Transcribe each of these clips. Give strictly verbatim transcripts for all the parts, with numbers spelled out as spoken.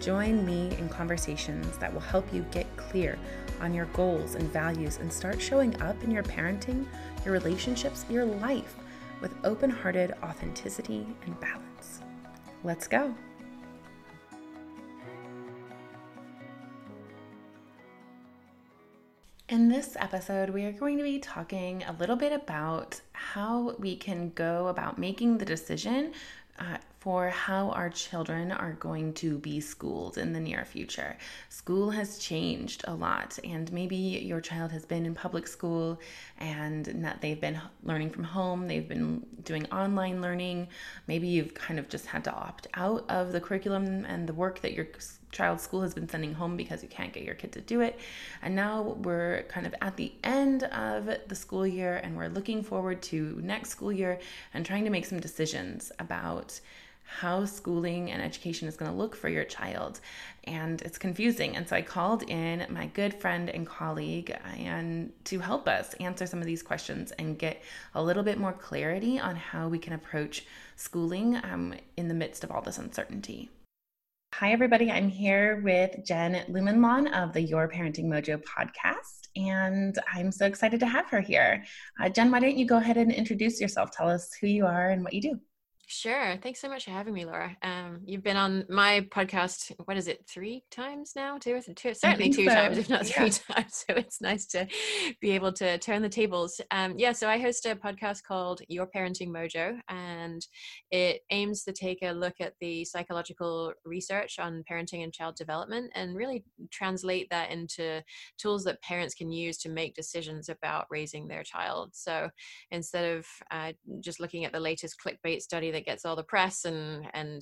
Join me in conversations that will help you get clear on your goals and values and start showing up in your parenting, your relationships, your life with open-hearted authenticity and balance. Let's go. In this episode, we are going to be talking a little bit about how we can go about making the decision Uh, for how our children are going to be schooled in the near future. School has changed a lot, and maybe your child has been in public school and not, they've been learning from home, they've been doing online learning. Maybe you've kind of just had to opt out of the curriculum and the work that your child's school has been sending home because you can't get your kid to do it. And now we're kind of at the end of the school year, and we're looking forward to next school year and trying to make some decisions about how schooling and education is going to look for your child. And it's confusing. And so I called in my good friend and colleague and to help us answer some of these questions and get a little bit more clarity on how we can approach schooling um, in the midst of all this uncertainty. Hi, everybody. I'm here with Jen Lumanlan of the Your Parenting Mojo podcast, and I'm so excited to have her here. Uh, Jen, why don't you go ahead and introduce yourself? Tell us who you are and what you do. Sure. Thanks so much for having me, Laura. Um, you've been on my podcast, what is it, three times now? Two or two? Certainly two so. times, if not three yeah. times. So it's nice to be able to turn the tables. Um, yeah, so I host a podcast called Your Parenting Mojo, and it aims to take a look at the psychological research on parenting and child development and really translate that into tools that parents can use to make decisions about raising their child. So instead of uh, just looking at the latest clickbait study that That gets all the press, and and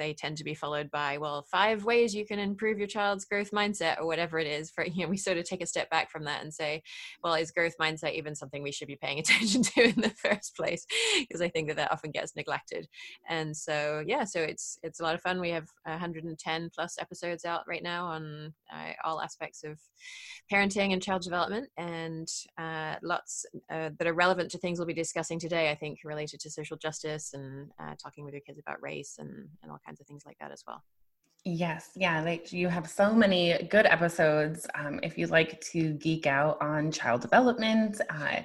they tend to be followed by, well, five ways you can improve your child's growth mindset or whatever it is. For you know, we sort of take a step back from that and say, well, is growth mindset even something we should be paying attention to in the first place? Because I think that that often gets neglected. And so yeah, so it's it's a lot of fun. We have one hundred ten plus episodes out right now on uh, all aspects of parenting and child development, and uh, lots uh, that are relevant to things we'll be discussing today. I think related to social justice and Uh, talking with your kids about race and, and all kinds of things like that as well. Yes. Yeah. Like, you have so many good episodes. Um, if you like to geek out on child development, uh,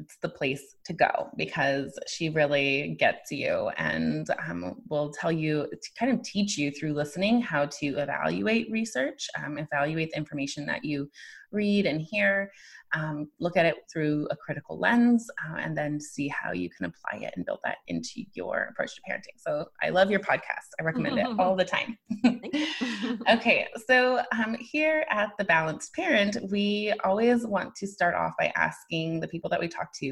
it's the place to go, because she really gets you and um, will tell you, to kind of teach you through listening, how to evaluate research, um, evaluate the information that you read and hear, um, look at it through a critical lens, uh, and then see how you can apply it and build that into your approach to parenting. So I love your podcast. I recommend it all the time. Okay, so um, here at The Balanced Parent, we always want to start off by asking the people that we talk to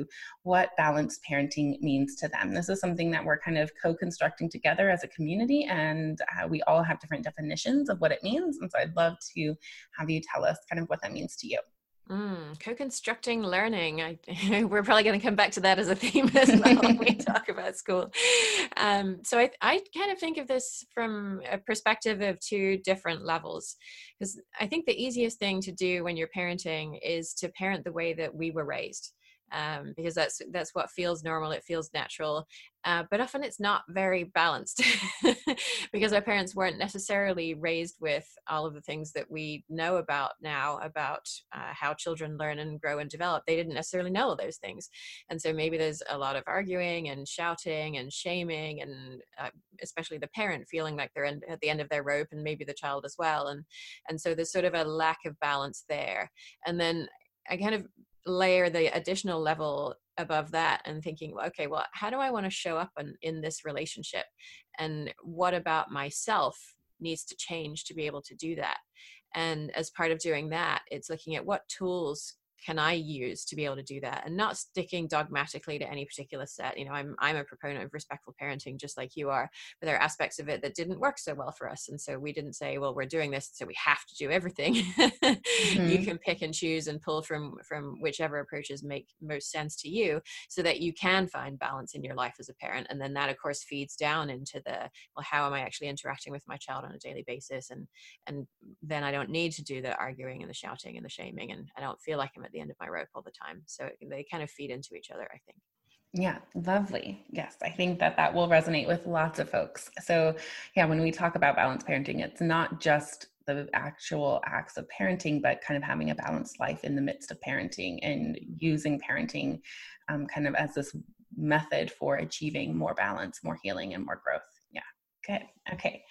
what balanced parenting means to them. This is something that we're kind of co-constructing together as a community, and uh, we all have different definitions of what it means. And so I'd love to have you tell us kind of what that means to you. Mm, co-constructing learning. I, we're probably going to come back to that as a theme as well when we talk about school. Um, so I, I kind of think of this from a perspective of two different levels, because I think the easiest thing to do when you're parenting is to parent the way that we were raised. um, because that's that's what feels normal, it feels natural, uh, but often it's not very balanced because our parents weren't necessarily raised with all of the things that we know about now about uh, how children learn and grow and develop. They didn't necessarily know all those things, and so maybe there's a lot of arguing and shouting and shaming, and uh, especially the parent feeling like they're in, at the end of their rope, and maybe the child as well, and and so there's sort of a lack of balance there. And then I kind of layer the additional level above that and thinking, okay, well, how do I want to show up in, in this relationship? And what about myself needs to change to be able to do that? And as part of doing that, it's looking at what tools can I use to be able to do that, and not sticking dogmatically to any particular set. You know, I'm I'm a proponent of respectful parenting, just like you are, but there are aspects of it that didn't work so well for us. And so we didn't say, well, we're doing this, so we have to do everything. Mm-hmm. You can pick and choose and pull from, from whichever approaches make most sense to you, so that you can find balance in your life as a parent. And then that, of course, feeds down into the, well, how am I actually interacting with my child on a daily basis? And, and then I don't need to do the arguing and the shouting and the shaming, and I don't feel like I'm at the end of my rope all the time. So they kind of feed into each other, I think. Yeah. Lovely. Yes. I think that that will resonate with lots of folks. So yeah, when we talk about balanced parenting, it's not just the actual acts of parenting, but kind of having a balanced life in the midst of parenting, and using parenting um, kind of as this method for achieving more balance, more healing, and more growth. Good. Okay.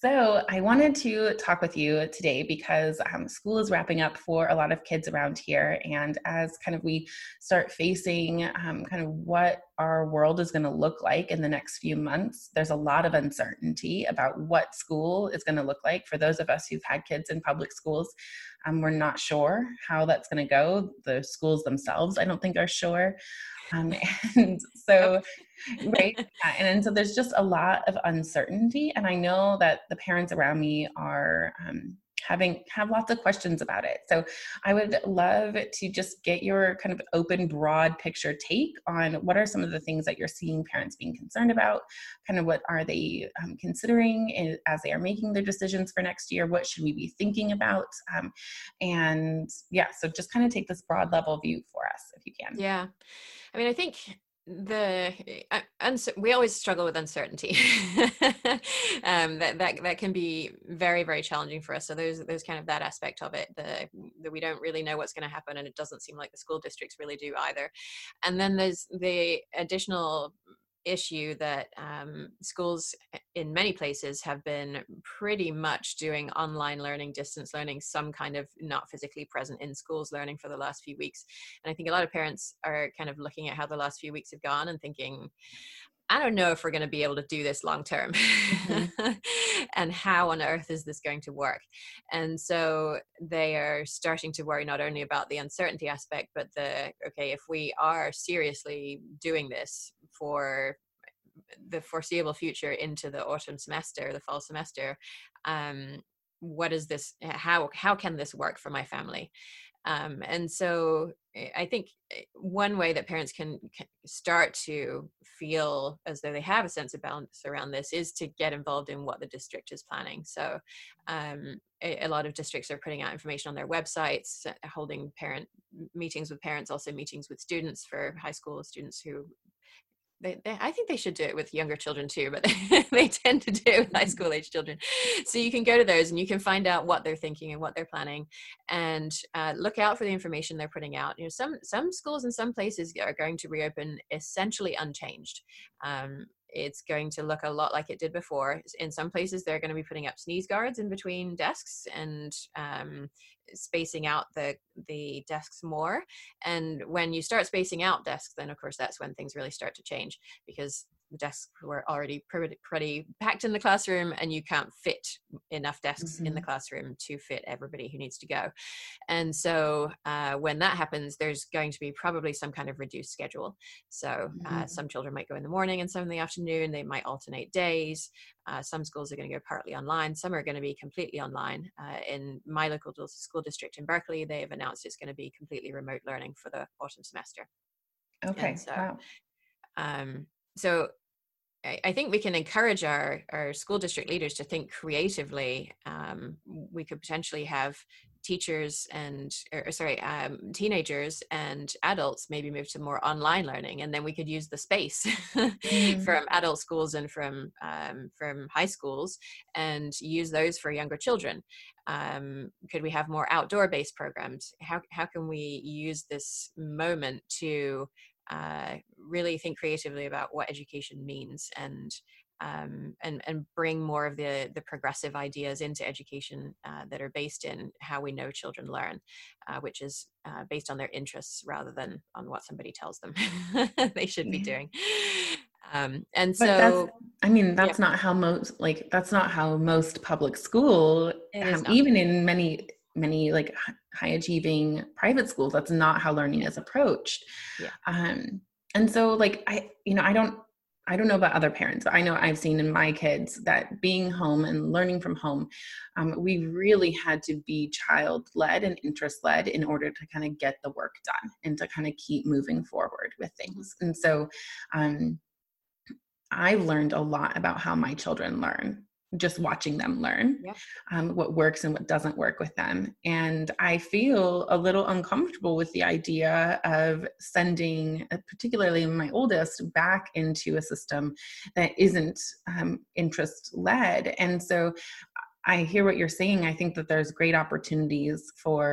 So I wanted to talk with you today because um, school is wrapping up for a lot of kids around here. And as kind of we start facing um, kind of what our world is going to look like in the next few months, there's a lot of uncertainty about what school is going to look like. For those of us who've had kids in public schools, um, we're not sure how that's going to go. The schools themselves, I don't think, are sure. Um, and so, right. Yeah, and, and so there's just a lot of uncertainty. And I know that the parents around me are um, having, have lots of questions about it. So I would love to just get your kind of open, broad picture take on what are some of the things that you're seeing parents being concerned about, kind of what are they um, considering as they are making their decisions for next year? What should we be thinking about? Um, and yeah, so just kind of take this broad level view for us if you can. Yeah. I mean, I think the uh, uns- we always struggle with uncertainty. um, that that that can be very, very challenging for us. So there's there's kind of that aspect of it, that we don't really know what's going to happen, and it doesn't seem like the school districts really do either. And then there's the additional issue that um, schools in many places have been pretty much doing online learning, distance learning, some kind of not physically present in schools learning for the last few weeks. And I think a lot of parents are kind of looking at how the last few weeks have gone and thinking, I don't know if we're going to be able to do this long term. Mm-hmm. And how on earth is this going to work? And so they are starting to worry not only about the uncertainty aspect, but the, okay, if we are seriously doing this for the foreseeable future into the autumn semester, the fall semester, um, what is this, how, how can this work for my family? Um, and so I think one way that parents can, can start to feel as though they have a sense of balance around this is to get involved in what the district is planning. So um, a, a lot of districts are putting out information on their websites, uh, holding parent meetings with parents, also meetings with students for high school students who They, they, I think they should do it with younger children too, but they, they tend to do it with high school age children. So you can go to those and you can find out what they're thinking and what they're planning, and uh, look out for the information they're putting out. You know, some some schools and some places are going to reopen essentially unchanged. Um, it's going to look a lot like it did before. In some places, they're going to be putting up sneeze guards in between desks and um, spacing out the the desks more. And when you start spacing out desks, then of course that's when things really start to change, because the desks were already pretty, pretty packed in the classroom, and you can't fit enough desks mm-hmm. in the classroom to fit everybody who needs to go. And so uh, when that happens, there's going to be probably some kind of reduced schedule. So mm-hmm. uh, some children might go in the morning and some in the afternoon. They might alternate days. Uh, some schools are going to go partly online. Some are going to be completely online. Uh, in my local school district in Berkeley, they have announced it's going to be completely remote learning for the autumn semester. Okay. And so, wow. Um, so I think we can encourage our, our school district leaders to think creatively. Um, we could potentially have teachers and, or sorry, um, teenagers and adults maybe move to more online learning, and then we could use the space mm. from adult schools and from um, from high schools and use those for younger children. Um, could we have more outdoor-based programs? How how can we use this moment to uh, really think creatively about what education means and Um, and, and bring more of the, the progressive ideas into education uh, that are based in how we know children learn, uh, which is uh, based on their interests rather than on what somebody tells them they should be doing. Um, and but so, that's, I mean, that's yeah. not how most, like, that's not how most public school, um, even in many, many like high achieving private schools, that's not how learning is approached. Yeah. Um, and so like, I, you know, I don't, I don't know about other parents, but I know I've seen in my kids that being home and learning from home, um, we really had to be child-led and interest-led in order to kind of get the work done and to kind of keep moving forward with things. And so um, I've learned a lot about how my children learn, just watching them learn, yeah. um, what works and what doesn't work with them. And I feel a little uncomfortable with the idea of sending, uh, particularly my oldest, back into a system that isn't um, interest-led. And so I hear what you're saying. I think that there's great opportunities for,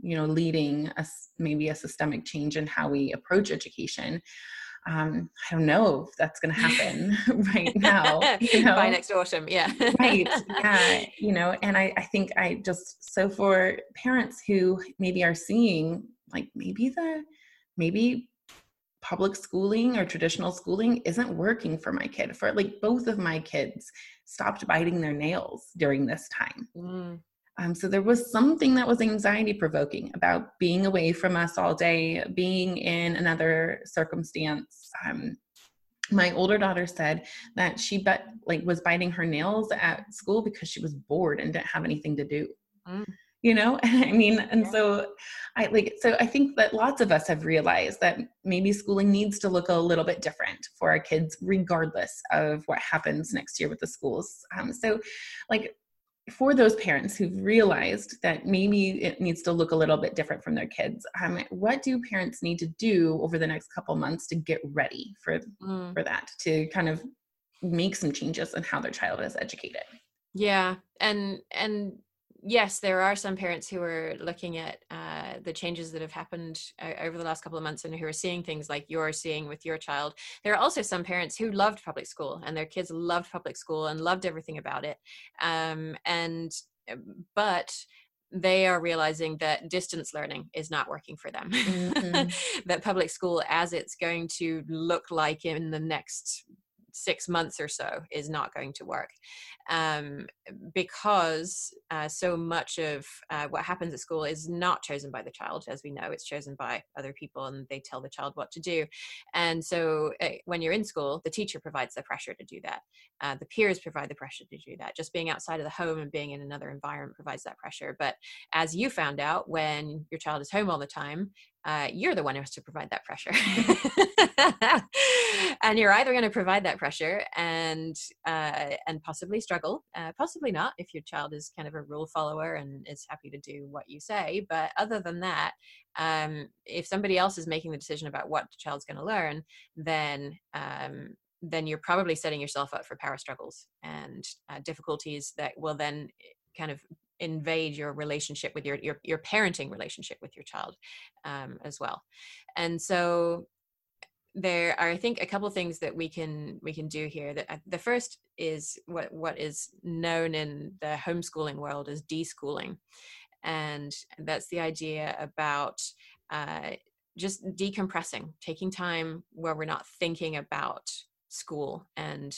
you know, leading a, maybe a systemic change in how we approach education. Um, I don't know if that's going to happen right now. You know? By next autumn, yeah. Right, yeah. You know, and I, I think I just, so for parents who maybe are seeing, like, maybe the, maybe public schooling or traditional schooling isn't working for my kid. For, like, both of my kids stopped biting their nails during this time. Mm. Um, so there was something that was anxiety provoking about being away from us all day, being in another circumstance. Um, my older daughter said that she bet, like was biting her nails at school because she was bored and didn't have anything to do, mm. you know? I mean, and yeah. so I like, so I think that lots of us have realized that maybe schooling needs to look a little bit different for our kids, regardless of what happens next year with the schools. Um, so like, for those parents who've realized that maybe it needs to look a little bit different from their kids, um, what do parents need to do over the next couple months to get ready for, mm. for that, to kind of make some changes in how their child is educated? Yeah. And, and yes, there are some parents who are looking at uh, the changes that have happened uh, over the last couple of months and who are seeing things like you're seeing with your child. There are also some parents who loved public school and their kids loved public school and loved everything about it. Um, and, but they are realizing that distance learning is not working for them, mm-hmm. that public school, as it's going to look like in the next six months or so, is not going to work, um, because uh, so much of uh, what happens at school is not chosen by the child. As we know, it's chosen by other people, and they tell the child what to do. And so uh, when you're in school, the teacher provides the pressure to do that. Uh, the peers provide the pressure to do that. Just being outside of the home and being in another environment provides that pressure. But as you found out, when your child is home all the time, Uh, you're the one who has to provide that pressure. And you're either going to provide that pressure and uh, and possibly struggle, uh, possibly not, if your child is kind of a rule follower and is happy to do what you say. But other than that, um, if somebody else is making the decision about what the child's going to learn, then um, then you're probably setting yourself up for power struggles and uh, difficulties that will then kind of invade your relationship with your, your, your parenting relationship with your child, um, as well. And so there are, I think, a couple of things that we can, we can do here. That uh, the first is what, what is known in the homeschooling world as deschooling. And that's the idea about, uh, just decompressing, taking time where we're not thinking about school and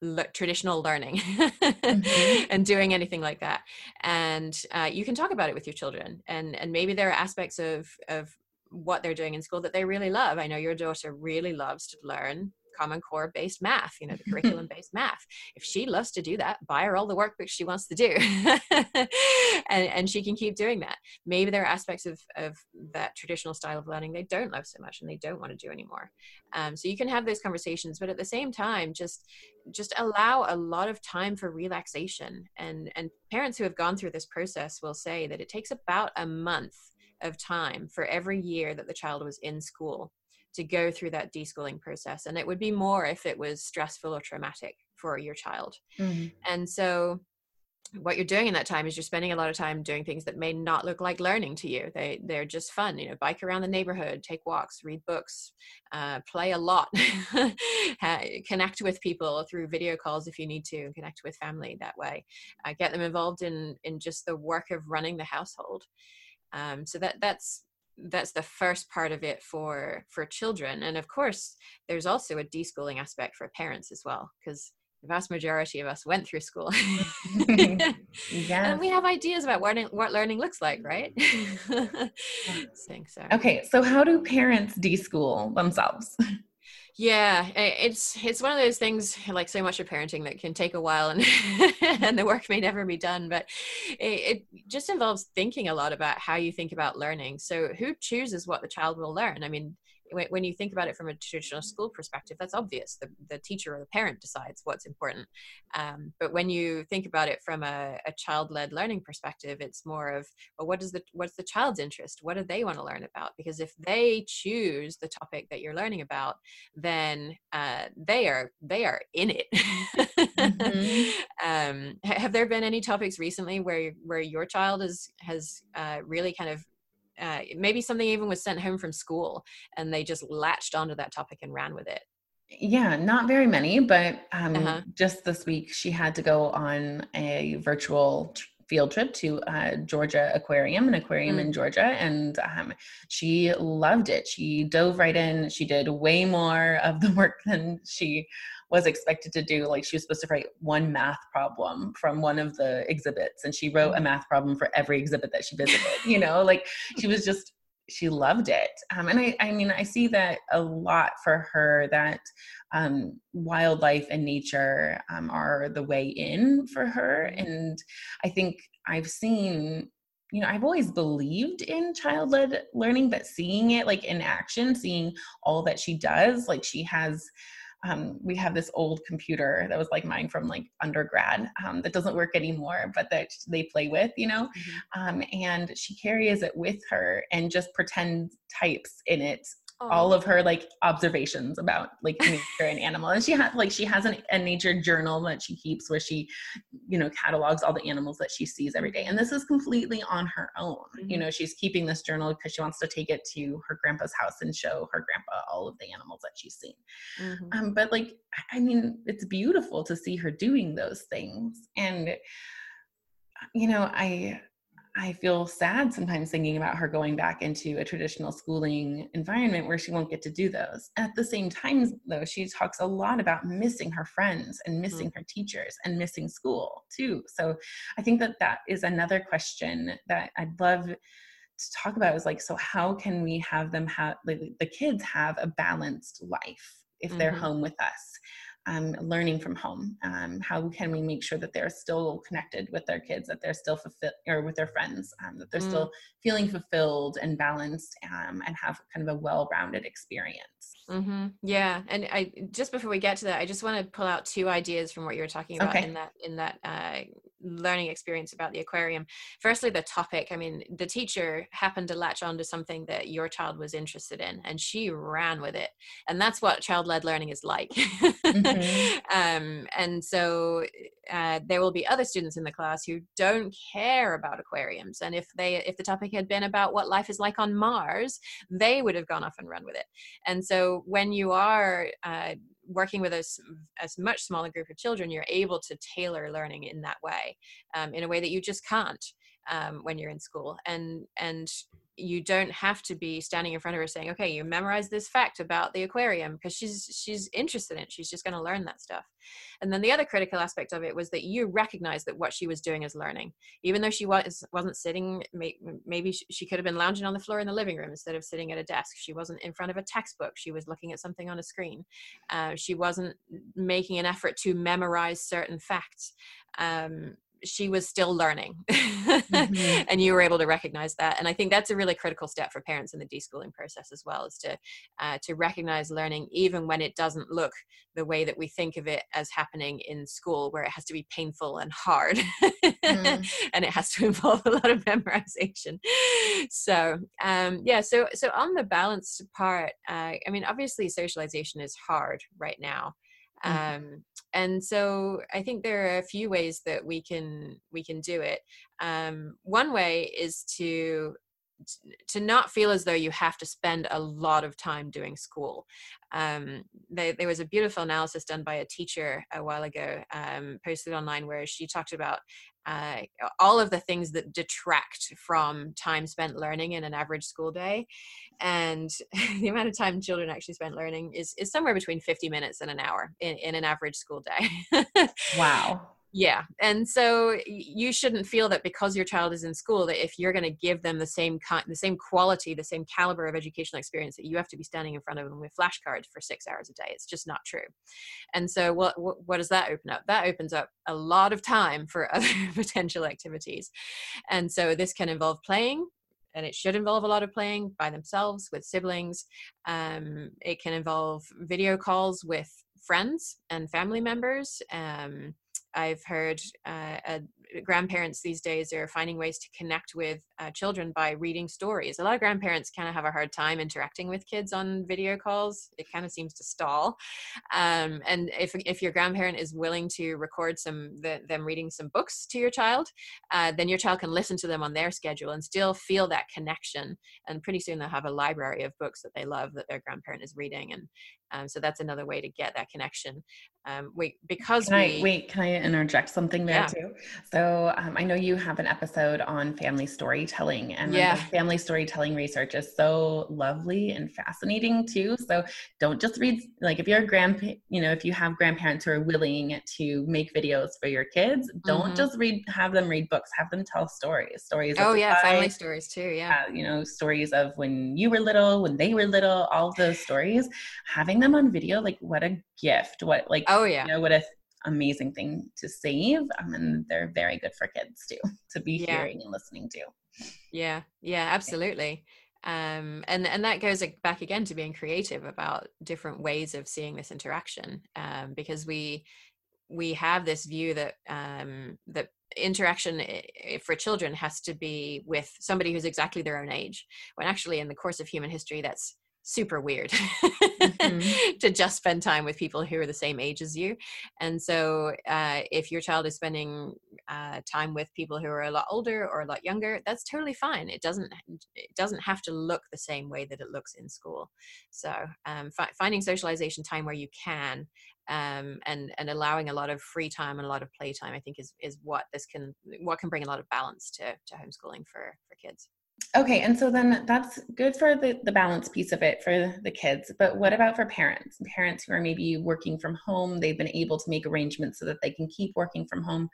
Le- traditional learning mm-hmm. and doing anything like that. And uh, you can talk about it with your children, and and maybe there are aspects of of what they're doing in school that they really love. I know your daughter really loves to learn Common Core based math, you know, the curriculum based math. If she loves to do that, buy her all the workbooks she wants to do and, and she can keep doing that. Maybe there are aspects of, of that traditional style of learning they don't love so much and they don't want to do anymore. Um, so you can have those conversations, but at the same time, just just allow a lot of time for relaxation. And, and parents who have gone through this process will say that it takes about a month of time for every year that the child was in school to go through that deschooling process. And it would be more if it was stressful or traumatic for your child. Mm-hmm. And so what you're doing in that time is you're spending a lot of time doing things that may not look like learning to you. They, they're just fun, you know, bike around the neighborhood, take walks, read books, uh, play a lot, connect with people through video calls if you need to, and connect with family that way. Uh, get them involved in, in just the work of running the household. Um, so that, that's, that's the first part of it for, for children. And of course, there's also a deschooling aspect for parents as well, because the vast majority of us went through school. Yes. And we have ideas about what, what learning looks like, right? I think so. Okay. So how do parents deschool themselves? Yeah, it's it's one of those things, like so much of parenting, that can take a while and and the work may never be done, but it, it just involves thinking a lot about how you think about learning. So who chooses what the child will learn? I mean, when you think about it from a traditional school perspective, that's obvious. The, the teacher or the parent decides what's important. Um, but when you think about it from a, a child-led learning perspective, it's more of, well, what is the, what's the child's interest? What do they want to learn about? Because if they choose the topic that you're learning about, then uh, they are they are in it. Mm-hmm. um, have there been any topics recently where where your child is, has uh, really kind of Uh, maybe something even was sent home from school and they just latched onto that topic and ran with it? Yeah, not very many, but um, uh-huh. just this week she had to go on a virtual t- field trip to uh, Georgia Aquarium, an aquarium mm. in Georgia. And um, she loved it. She dove right in. She did way more of the work than she was expected to do. Like, she was supposed to write one math problem from one of the exhibits, and she wrote a math problem for every exhibit that she visited, you know, like she was just, she loved it. Um, and I, I mean, I see that a lot for her, that um, wildlife and nature um, are the way in for her. And I think I've seen, you know, I've always believed in child-led learning, but seeing it like in action, seeing all that she does, like she has, Um, we have this old computer that was like mine from like undergrad um, that doesn't work anymore, but that they play with, you know, mm-hmm. um, and she carries it with her and just pretend types in it. Oh. All of her like observations about like nature and animal. And she has like, she has an, a nature journal that she keeps where she, you know, catalogs all the animals that she sees every day. And this is completely on her own. Mm-hmm. You know, she's keeping this journal because she wants to take it to her grandpa's house and show her grandpa all of the animals that she's seen. Mm-hmm. Um, but like, I mean, it's beautiful to see her doing those things. And, you know, I, I feel sad sometimes thinking about her going back into a traditional schooling environment where she won't get to do those. At the same time, though, she talks a lot about missing her friends and missing mm-hmm. her teachers and missing school too. So I think that that is another question that I'd love to talk about, is like, so how can we have them have, like, the kids have a balanced life if mm-hmm. they're home with us? Um, learning from home. Um, how can we make sure that they're still connected with their kids, that they're still fulfilled, or with their friends, um, that they're mm. still feeling fulfilled and balanced, um, and have kind of a well-rounded experience. Mm-hmm. Yeah. And I, just before we get to that, I just want to pull out two ideas from what you were talking about okay. in that, in that, uh, learning experience about the aquarium. Firstly, the topic. I mean, the teacher happened to latch onto something that your child was interested in, and she ran with it. And that's what child-led learning is like. Mm-hmm. um, and so uh, there will be other students in the class who don't care about aquariums. And if they, if the topic had been about what life is like on Mars, they would have gone off and run with it. And so when you are uh, working with a, a much smaller group of children, you're able to tailor learning in that way, um, in a way that you just can't um, when you're in school. And and you don't have to be standing in front of her saying, okay, you memorize this fact about the aquarium, because she's she's interested in it. She's just going to learn that stuff. And then the other critical aspect of it was that you recognize that what she was doing is learning, even though she was, wasn't sitting, maybe she could have been lounging on the floor in the living room instead of sitting at a desk. She wasn't in front of a textbook. She was looking at something on a screen. Uh, she wasn't making an effort to memorize certain facts. Um, she was still learning. Mm-hmm. And you were able to recognize that. And I think that's a really critical step for parents in the deschooling process as well, is to uh, to recognize learning, even when it doesn't look the way that we think of it as happening in school, where it has to be painful and hard. Mm. And it has to involve a lot of memorization. So um, yeah, so so on the balanced part, uh, I mean, obviously socialization is hard right now. Mm-hmm. Um, and so I think there are a few ways that we can, we can do it. Um, one way is to, to not feel as though you have to spend a lot of time doing school. Um, they, there was a beautiful analysis done by a teacher a while ago, um, posted online, where she talked about uh, all of the things that detract from time spent learning in an average school day. And the amount of time children actually spent learning is, is somewhere between fifty minutes and an hour in, in an average school day. Wow. Yeah. And so you shouldn't feel that because your child is in school, that if you're going to give them the same kind, the same quality, the same caliber of educational experience, that you have to be standing in front of them with flashcards for six hours a day. It's just not true. And so what, what, what does that open up? That opens up a lot of time for other potential activities. And so this can involve playing. And it should involve a lot of playing by themselves, with siblings. Um, it can involve video calls with friends and family members. Um, I've heard uh, uh, grandparents these days are finding ways to connect with uh, children by reading stories. A lot of grandparents kind of have a hard time interacting with kids on video calls. It kind of seems to stall. Um, and if if your grandparent is willing to record some the, them reading some books to your child, uh, then your child can listen to them on their schedule and still feel that connection. And pretty soon they'll have a library of books that they love that their grandparent is reading. And um, so that's another way to get that connection. Um, wait, because can we, I, wait, can I interject something there yeah. too? So um, I know you have an episode on family storytelling, and yeah. family storytelling research is so lovely and fascinating too. So don't just read, like if you're a grandpa, you know, if you have grandparents who are willing to make videos for your kids, don't mm-hmm. just read, have them read books, have them tell stories, stories. Oh yeah. Life, family stories too. Yeah. Uh, you know, stories of when you were little, when they were little, all those stories, having them on video, like what a gift, what like, oh yeah, you know, what a th- amazing thing to save. Um, and they're very good for kids too, to be yeah. hearing and listening to. Yeah. Yeah, absolutely. Um, and, and that goes back again to being creative about different ways of seeing this interaction. Um, because we, we have this view that, um, that interaction for children has to be with somebody who's exactly their own age, when actually in the course of human history, that's super weird mm-hmm. to just spend time with people who are the same age as you. And so uh, if your child is spending uh, time with people who are a lot older or a lot younger, that's totally fine. It doesn't, it doesn't have to look the same way that it looks in school. So um, fi- finding socialization time where you can, um, and, and allowing a lot of free time and a lot of play time, I think is, is what this can, what can bring a lot of balance to, to homeschooling for, for kids. Okay. And so then that's good for the, the balance piece of it for the kids, but what about for parents? Parents who are maybe working from home, they've been able to make arrangements so that they can keep working from home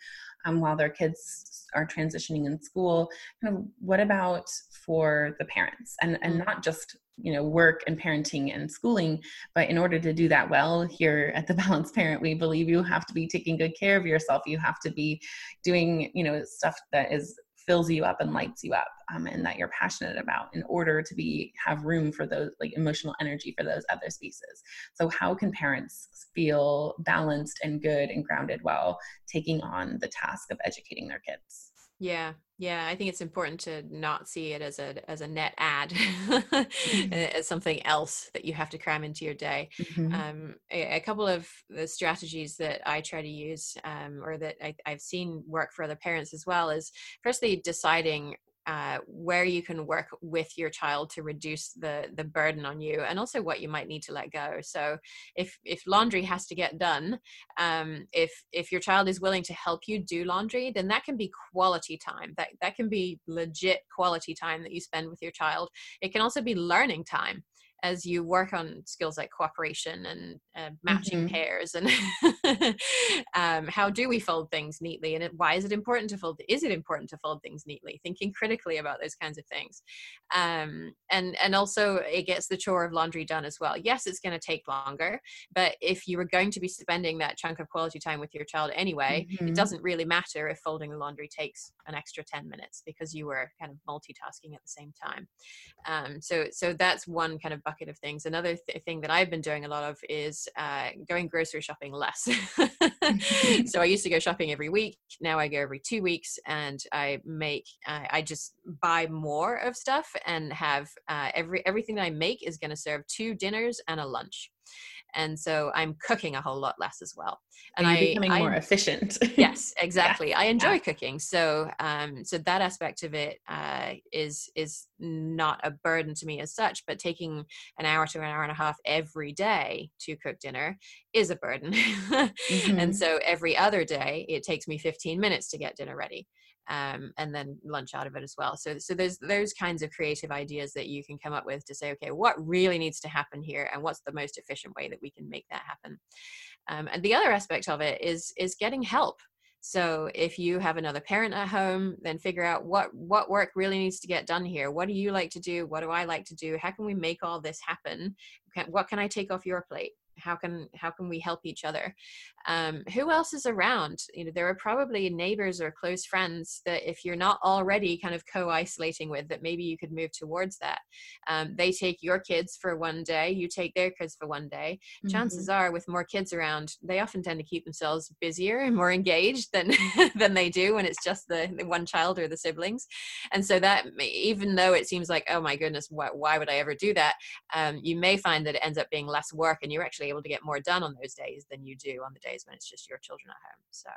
um, while their kids are transitioning in school. Kind of, what about for the parents, and, and not just, you know, work and parenting and schooling, but in order to do that well here at The Balanced Parent, we believe you have to be taking good care of yourself. You have to be doing, you know, stuff that is fills you up and lights you up, um, and that you're passionate about, in order to be, have room for those, like emotional energy for those other spaces. So how can parents feel balanced and good and grounded while taking on the task of educating their kids? Yeah. Yeah. I think it's important to not see it as a, as a net add, mm-hmm. as something else that you have to cram into your day. Mm-hmm. Um, a, a couple of the strategies that I try to use, um, or that I, I've seen work for other parents as well, is firstly deciding uh, where you can work with your child to reduce the the burden on you, and also what you might need to let go. So if if laundry has to get done, um, if if your child is willing to help you do laundry, then that can be quality time. That that can be legit quality time that you spend with your child. It can also be learning time, as you work on skills like cooperation and uh, matching mm-hmm. pairs and um, how do we fold things neatly, and why is it important to fold? Is it important to fold things neatly? Thinking critically about those kinds of things. Um, and, and also it gets the chore of laundry done as well. Yes, it's going to take longer, but if you were going to be spending that chunk of quality time with your child anyway, mm-hmm. it doesn't really matter if folding the laundry takes an extra ten minutes because you were kind of multitasking at the same time. Um, so, so that's one kind of bucket of things. Another th- thing that I've been doing a lot of is uh, going grocery shopping less. So I used to go shopping every week. Now I go every two weeks and I make, uh, I just buy more of stuff and have uh, every everything that I make is going to serve two dinners and a lunch. And so I'm cooking a whole lot less as well. And I'm becoming I, more I, efficient. Yes, exactly. Yeah. I enjoy yeah. cooking. So, um, so that aspect of it, uh, is, is not a burden to me as such, but taking an hour to an hour and a half every day to cook dinner is a burden. mm-hmm. And so every other day it takes me fifteen minutes to get dinner ready. Um, and then lunch out of it as well. So, so there's those kinds of creative ideas that you can come up with to say, okay, what really needs to happen here, and what's the most efficient way that we can make that happen. Um, and the other aspect of it is is getting help. So if you have another parent at home, then figure out what, what work really needs to get done here. What do you like to do? What do I like to do? How can we make all this happen? What can I take off your plate? How can, how can we help each other? Um, who else is around? You know, there are probably neighbors or close friends that if you're not already kind of co-isolating with, that maybe you could move towards that. Um, they take your kids for one day, you take their kids for one day. Mm-hmm. Chances are with more kids around, they often tend to keep themselves busier and more engaged than, than they do when it's just the, the one child or the siblings. And so that, even though it seems like, oh my goodness, why, why would I ever do that? Um, you may find that it ends up being less work and you're actually able to get more done on those days than you do on the days when it's just your children at home. So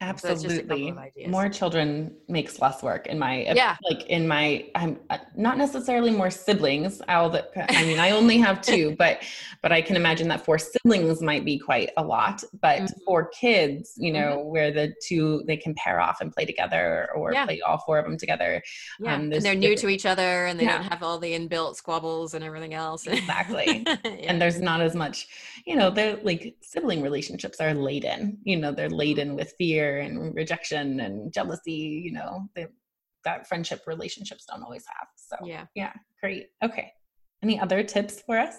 absolutely, so more children makes less work in my yeah. like in my I'm not necessarily more siblings. I'll I mean I only have two, but but I can imagine that four siblings might be quite a lot. But mm-hmm. for kids, you know, mm-hmm. where the two they can pair off and play together, or yeah. play all four of them together. Yeah, um, and they're new to each other, and they yeah. don't have all the inbuilt squabbles and everything else. Exactly, yeah. and there's not as much. You know, they're like sibling relationships are laden. You know, they're laden with fear and rejection and jealousy, you know, they, that friendship relationships don't always have. So yeah, yeah, great. Okay. Any other tips for us?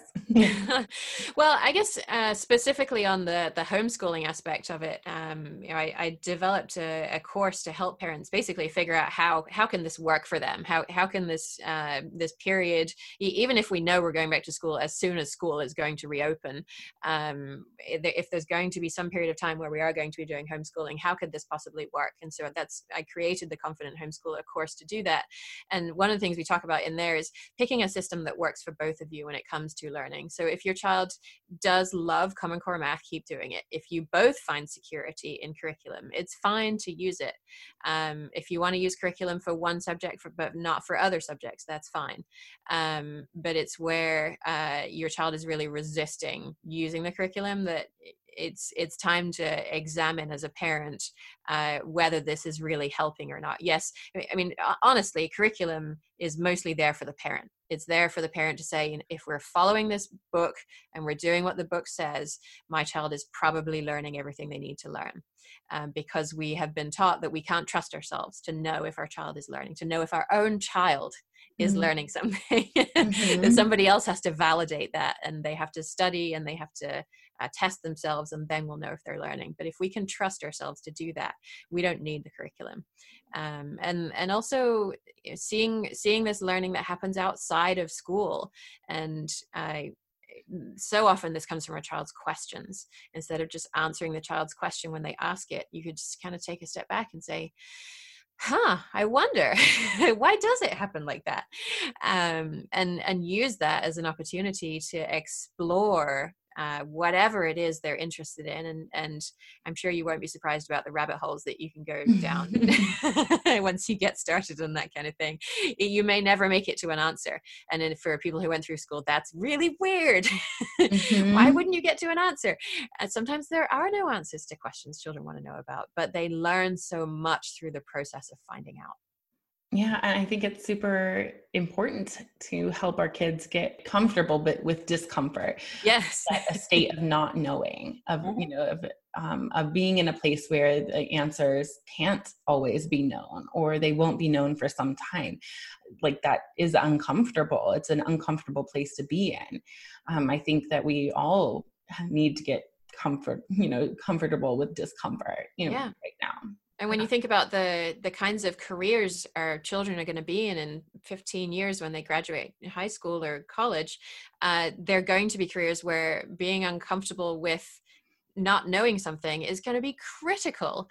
Well, I guess uh, specifically on the, the homeschooling aspect of it, um, you know, I, I developed a, a course to help parents basically figure out how how can this work for them? How how can this uh, this period, even if we know we're going back to school as soon as school is going to reopen, um, if there's going to be some period of time where we are going to be doing homeschooling, how could this possibly work? And so that's, I created the Confident Homeschooler course to do that. And one of the things we talk about in there is picking a system that works for both of you when it comes to learning. So if your child does love Common Core math, keep doing it. If you both find security in curriculum, it's fine to use it. Um, if you want to use curriculum for one subject for, but not for other subjects, that's fine. Um, but it's where uh, your child is really resisting using the curriculum that it's it's time to examine as a parent uh, whether this is really helping or not. Yes, I mean, honestly, curriculum is mostly there for the parent. It's there for the parent to say, if we're following this book and we're doing what the book says, my child is probably learning everything they need to learn. Um, because we have been taught that we can't trust ourselves to know if our child is learning, to know if our own child is mm-hmm. learning something. mm-hmm. That somebody else has to validate that, and they have to study and they have to uh, test themselves, and then we'll know if they're learning. But if we can trust ourselves to do that, we don't need the curriculum. Um, and and also seeing seeing this learning that happens outside of school, and I. Uh, so often this comes from a child's questions. Instead of just answering the child's question when they ask it, you could just kind of take a step back and say, huh, I wonder, why does it happen like that? Um, and, and use that as an opportunity to explore uh, whatever it is they're interested in. And, and I'm sure you won't be surprised about the rabbit holes that you can go down once you get started on that kind of thing. You may never make it to an answer. And then for people who went through school, that's really weird. Mm-hmm. Why wouldn't you get to an answer? And sometimes there are no answers to questions children want to know about, but they learn so much through the process of finding out. Yeah, I think it's super important to help our kids get comfortable, but with discomfort. Yes, a state of not knowing, of mm-hmm. you know, of um, of being in a place where the answers can't always be known, or they won't be known for some time. Like that is uncomfortable. It's an uncomfortable place to be in. Um, I think that we all need to get comfort, you know, comfortable with discomfort, you know, yeah. right now. And when you think about the the kinds of careers our children are going to be in in fifteen years when they graduate high school or college, uh, they're going to be careers where being uncomfortable with not knowing something is going to be critical,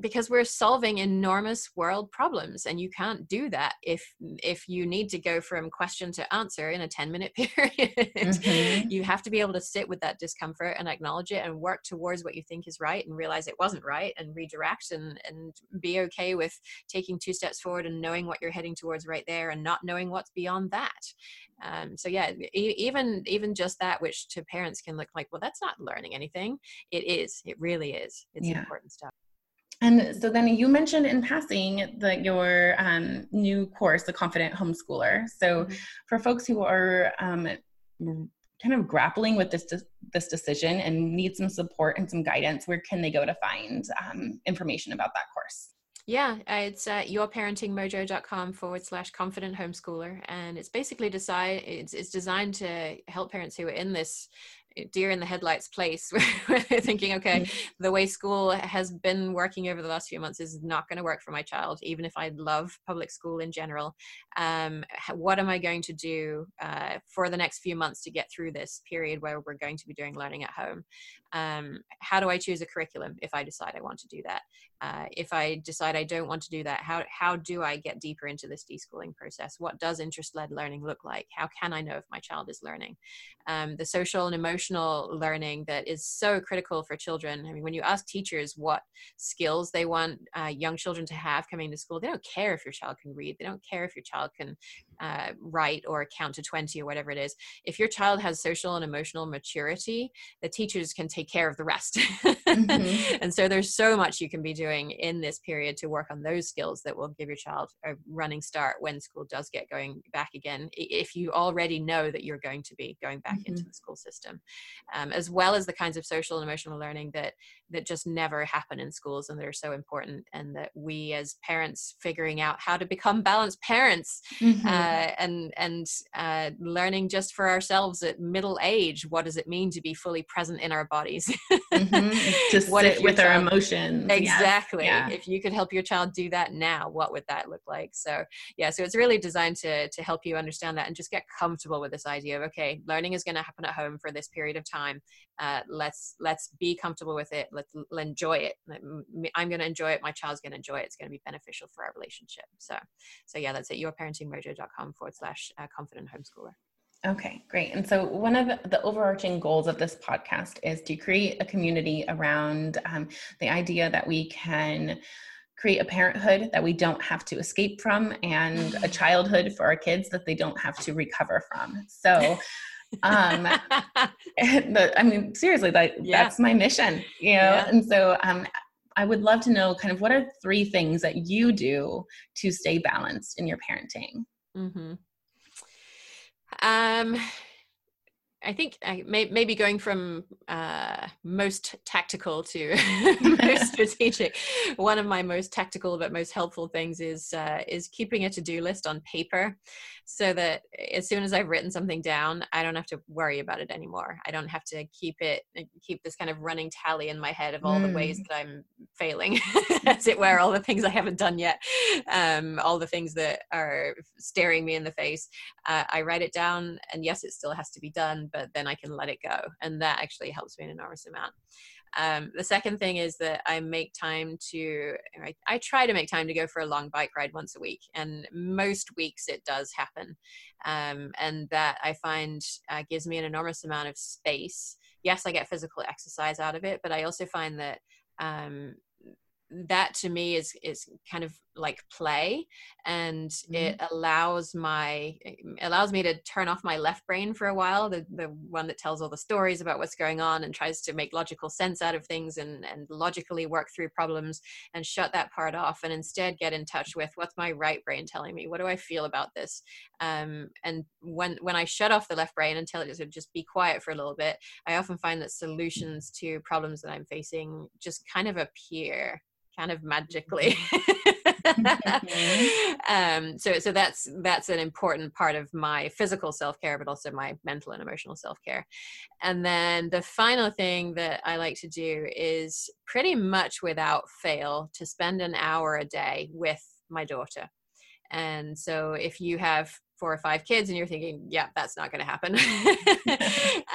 because we're solving enormous world problems, and you can't do that if if you need to go from question to answer in a ten minute period. Mm-hmm. You have to be able to sit with that discomfort and acknowledge it and work towards what you think is right and realize it wasn't right and redirect and and be okay with taking two steps forward and knowing what you're heading towards right there and not knowing what's beyond that. Um, so yeah, e- even even just that, which to parents can look like, well, that's not learning anything. It is. It really is. It's yeah. important stuff. And so then you mentioned in passing that your um, new course, The Confident Homeschooler. So mm-hmm. for folks who are um, kind of grappling with this de- this decision and need some support and some guidance, where can they go to find um, information about that course? Yeah, it's uh, your parenting mojo dot com forward slash confident homeschooler. And it's basically decide, it's, it's designed to help parents who are in this deer in the headlights place where they're thinking, okay, mm-hmm. the way school has been working over the last few months is not going to work for my child, even if I love public school in general. Um, what am I going to do uh, for the next few months to get through this period where we're going to be doing learning at home? Um, how do I choose a curriculum if I decide I want to do that? Uh, if I decide I don't want to do that, how how do I get deeper into this deschooling process? What does interest-led learning look like? How can I know if my child is learning? Um, the social and emotional learning that is so critical for children. I mean, when you ask teachers what skills they want uh, young children to have coming to school, they don't care if your child can read. They don't care if your child can uh, write or count to twenty or whatever it is. If your child has social and emotional maturity, the teachers can take care of the rest. Mm-hmm. And so there's so much you can be doing in this period to work on those skills that will give your child a running start when school does get going back again, if you already know that you're going to be going back mm-hmm. into the school system, um, as well as the kinds of social and emotional learning that that just never happen in schools and that are so important, and that we as parents figuring out how to become balanced parents mm-hmm. uh, and and uh, learning just for ourselves at middle age, what does it mean to be fully present in our bodies? Mm-hmm. To what sit with our child, emotions. Exactly. Yeah. Exactly. Yeah. If you could help your child do that now, what would that look like? So yeah, so it's really designed to to help you understand that and just get comfortable with this idea of, okay, learning is going to happen at home for this period of time. Uh, let's let's be comfortable with it. Let's l- enjoy it. I'm going to enjoy it. My child's going to enjoy it. It's going to be beneficial for our relationship. So so yeah, that's it. your parenting mojo dot com forward slash confident homeschooler. Okay, great. And so one of the overarching goals of this podcast is to create a community around um, the idea that we can create a parenthood that we don't have to escape from, and a childhood for our kids that they don't have to recover from. So um, the, I mean, seriously, that, yeah. that's my mission, you know? Yeah. And so um, I would love to know kind of what are three things that you do to stay balanced in your parenting? Mm-hmm. Um, I think I may, maybe going from uh, most tactical to most strategic. One of my most tactical but most helpful things is uh, is keeping a to-do list on paper, so that as soon as I've written something down, I don't have to worry about it anymore. I don't have to keep it keep this kind of running tally in my head of all mm. the ways that I'm failing, as it were, all the things I haven't done yet, um, all the things that are staring me in the face. Uh, I write it down, and yes, it still has to be done, but then I can let it go. And that actually helps me an enormous amount. Um, the second thing is that I make time to, I, I try to make time to go for a long bike ride once a week. And most weeks it does happen. Um, and that I find uh, gives me an enormous amount of space yes, I get physical exercise out of it, but I also find that um, that to me is is kind of like play, and mm-hmm. it allows my it allows me to turn off my left brain for a while, the the one that tells all the stories about what's going on and tries to make logical sense out of things and and logically work through problems, and shut that part off and instead get in touch with what's my right brain telling me, what do I feel about this, um and when when I shut off the left brain and tell it to just be quiet for a little bit, I often find that solutions to problems that I'm facing just kind of appear kind of magically. um, so, so that's, that's an important part of my physical self-care, but also my mental and emotional self-care. And then the final thing that I like to do is pretty much without fail to spend an hour a day with my daughter. And so if you have four or five kids and you're thinking, yeah, that's not going to happen.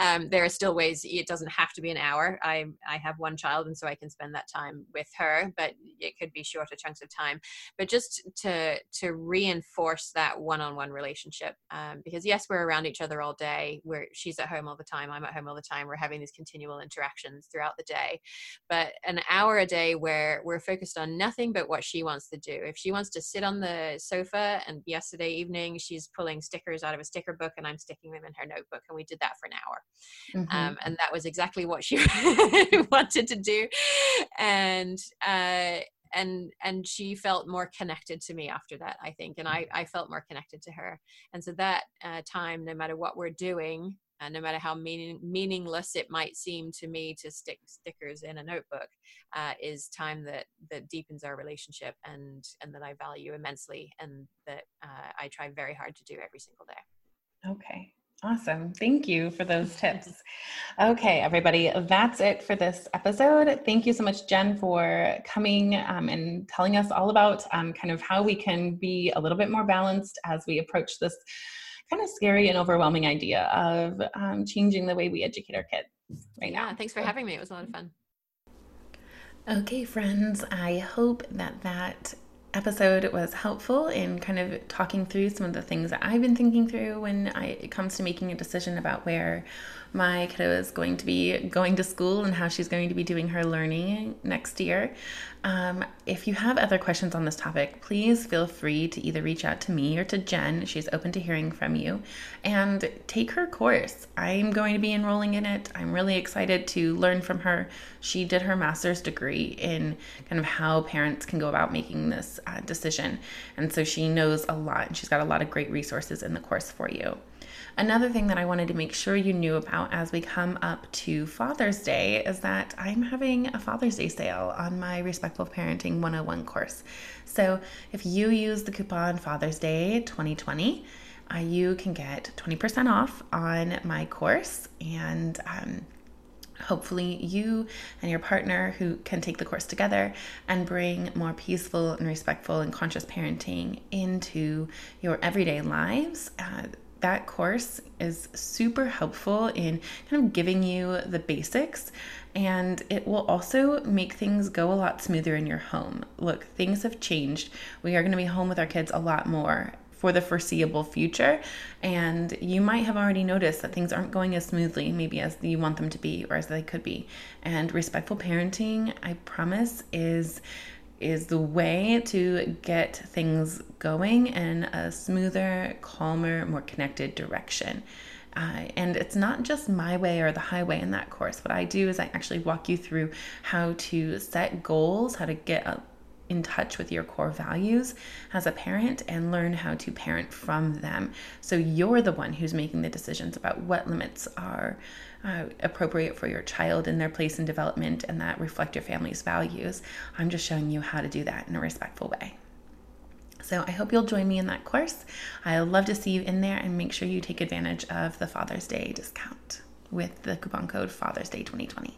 um, there are still ways. It doesn't have to be an hour. I I have one child, and so I can spend that time with her, but it could be shorter chunks of time. But just to to reinforce that one-on-one relationship, um, because yes, we're around each other all day. We're she's at home all the time. I'm at home all the time. We're having these continual interactions throughout the day. But an hour a day where we're focused on nothing but what she wants to do. If she wants to sit on the sofa, and yesterday evening she's pulling stickers out of a sticker book and I'm sticking them in her notebook, and we did that for an hour. Mm-hmm. Um, and that was exactly what she wanted to do, and uh and and she felt more connected to me after that, I think, and I I felt more connected to her. And so that uh time, no matter what we're doing, and uh, no matter how meaning meaningless it might seem to me to stick stickers in a notebook, uh is time that that deepens our relationship and and that I value immensely, and that uh, I try very hard to do every single day. Okay. Awesome. Thank you for those tips. Okay, everybody, that's it for this episode. Thank you so much, Jen, for coming um, and telling us all about um, kind of how we can be a little bit more balanced as we approach this kind of scary and overwhelming idea of um, changing the way we educate our kids right now. Yeah, thanks for having me. It was a lot of fun. Okay, friends, I hope that that episode was helpful in kind of talking through some of the things that I've been thinking through when I, it comes to making a decision about where my kiddo is going to be going to school and how she's going to be doing her learning next year. Um, if you have other questions on this topic, please feel free to either reach out to me or to Jen. She's open to hearing from you. And take her course. I'm going to be enrolling in it. I'm really excited to learn from her. She did her master's degree in kind of how parents can go about making this uh, decision. And so she knows a lot, and she's got a lot of great resources in the course for you. Another thing that I wanted to make sure you knew about as we come up to Father's Day is that I'm having a Father's Day sale on my Respectful Parenting one oh one course. So if you use the coupon Father's Day twenty twenty, uh, you can get twenty percent off on my course, and um, hopefully you and your partner who can take the course together and bring more peaceful and respectful and conscious parenting into your everyday lives. Uh, That course is super helpful in kind of giving you the basics, and it will also make things go a lot smoother in your home. Look, things have changed. We are going to be home with our kids a lot more for the foreseeable future, and you might have already noticed that things aren't going as smoothly maybe as you want them to be or as they could be. And respectful parenting, I promise, is is the way to get things going in a smoother, calmer, more connected direction. Uh, and it's not just my way or the highway in that course. What I do is I actually walk you through how to set goals, how to get in touch with your core values as a parent, and learn how to parent from them. So you're the one who's making the decisions about what limits are Uh, appropriate for your child in their place in development, and that reflect your family's values. I'm just showing you how to do that in a respectful way. So I hope you'll join me in that course. I'd love to see you in there, and make sure you take advantage of the Father's Day discount with the coupon code Father's Day twenty twenty.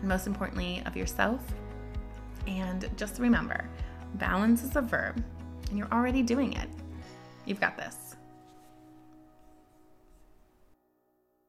and most importantly of yourself. And just remember, balance is a verb, and you're already doing it. You've got this.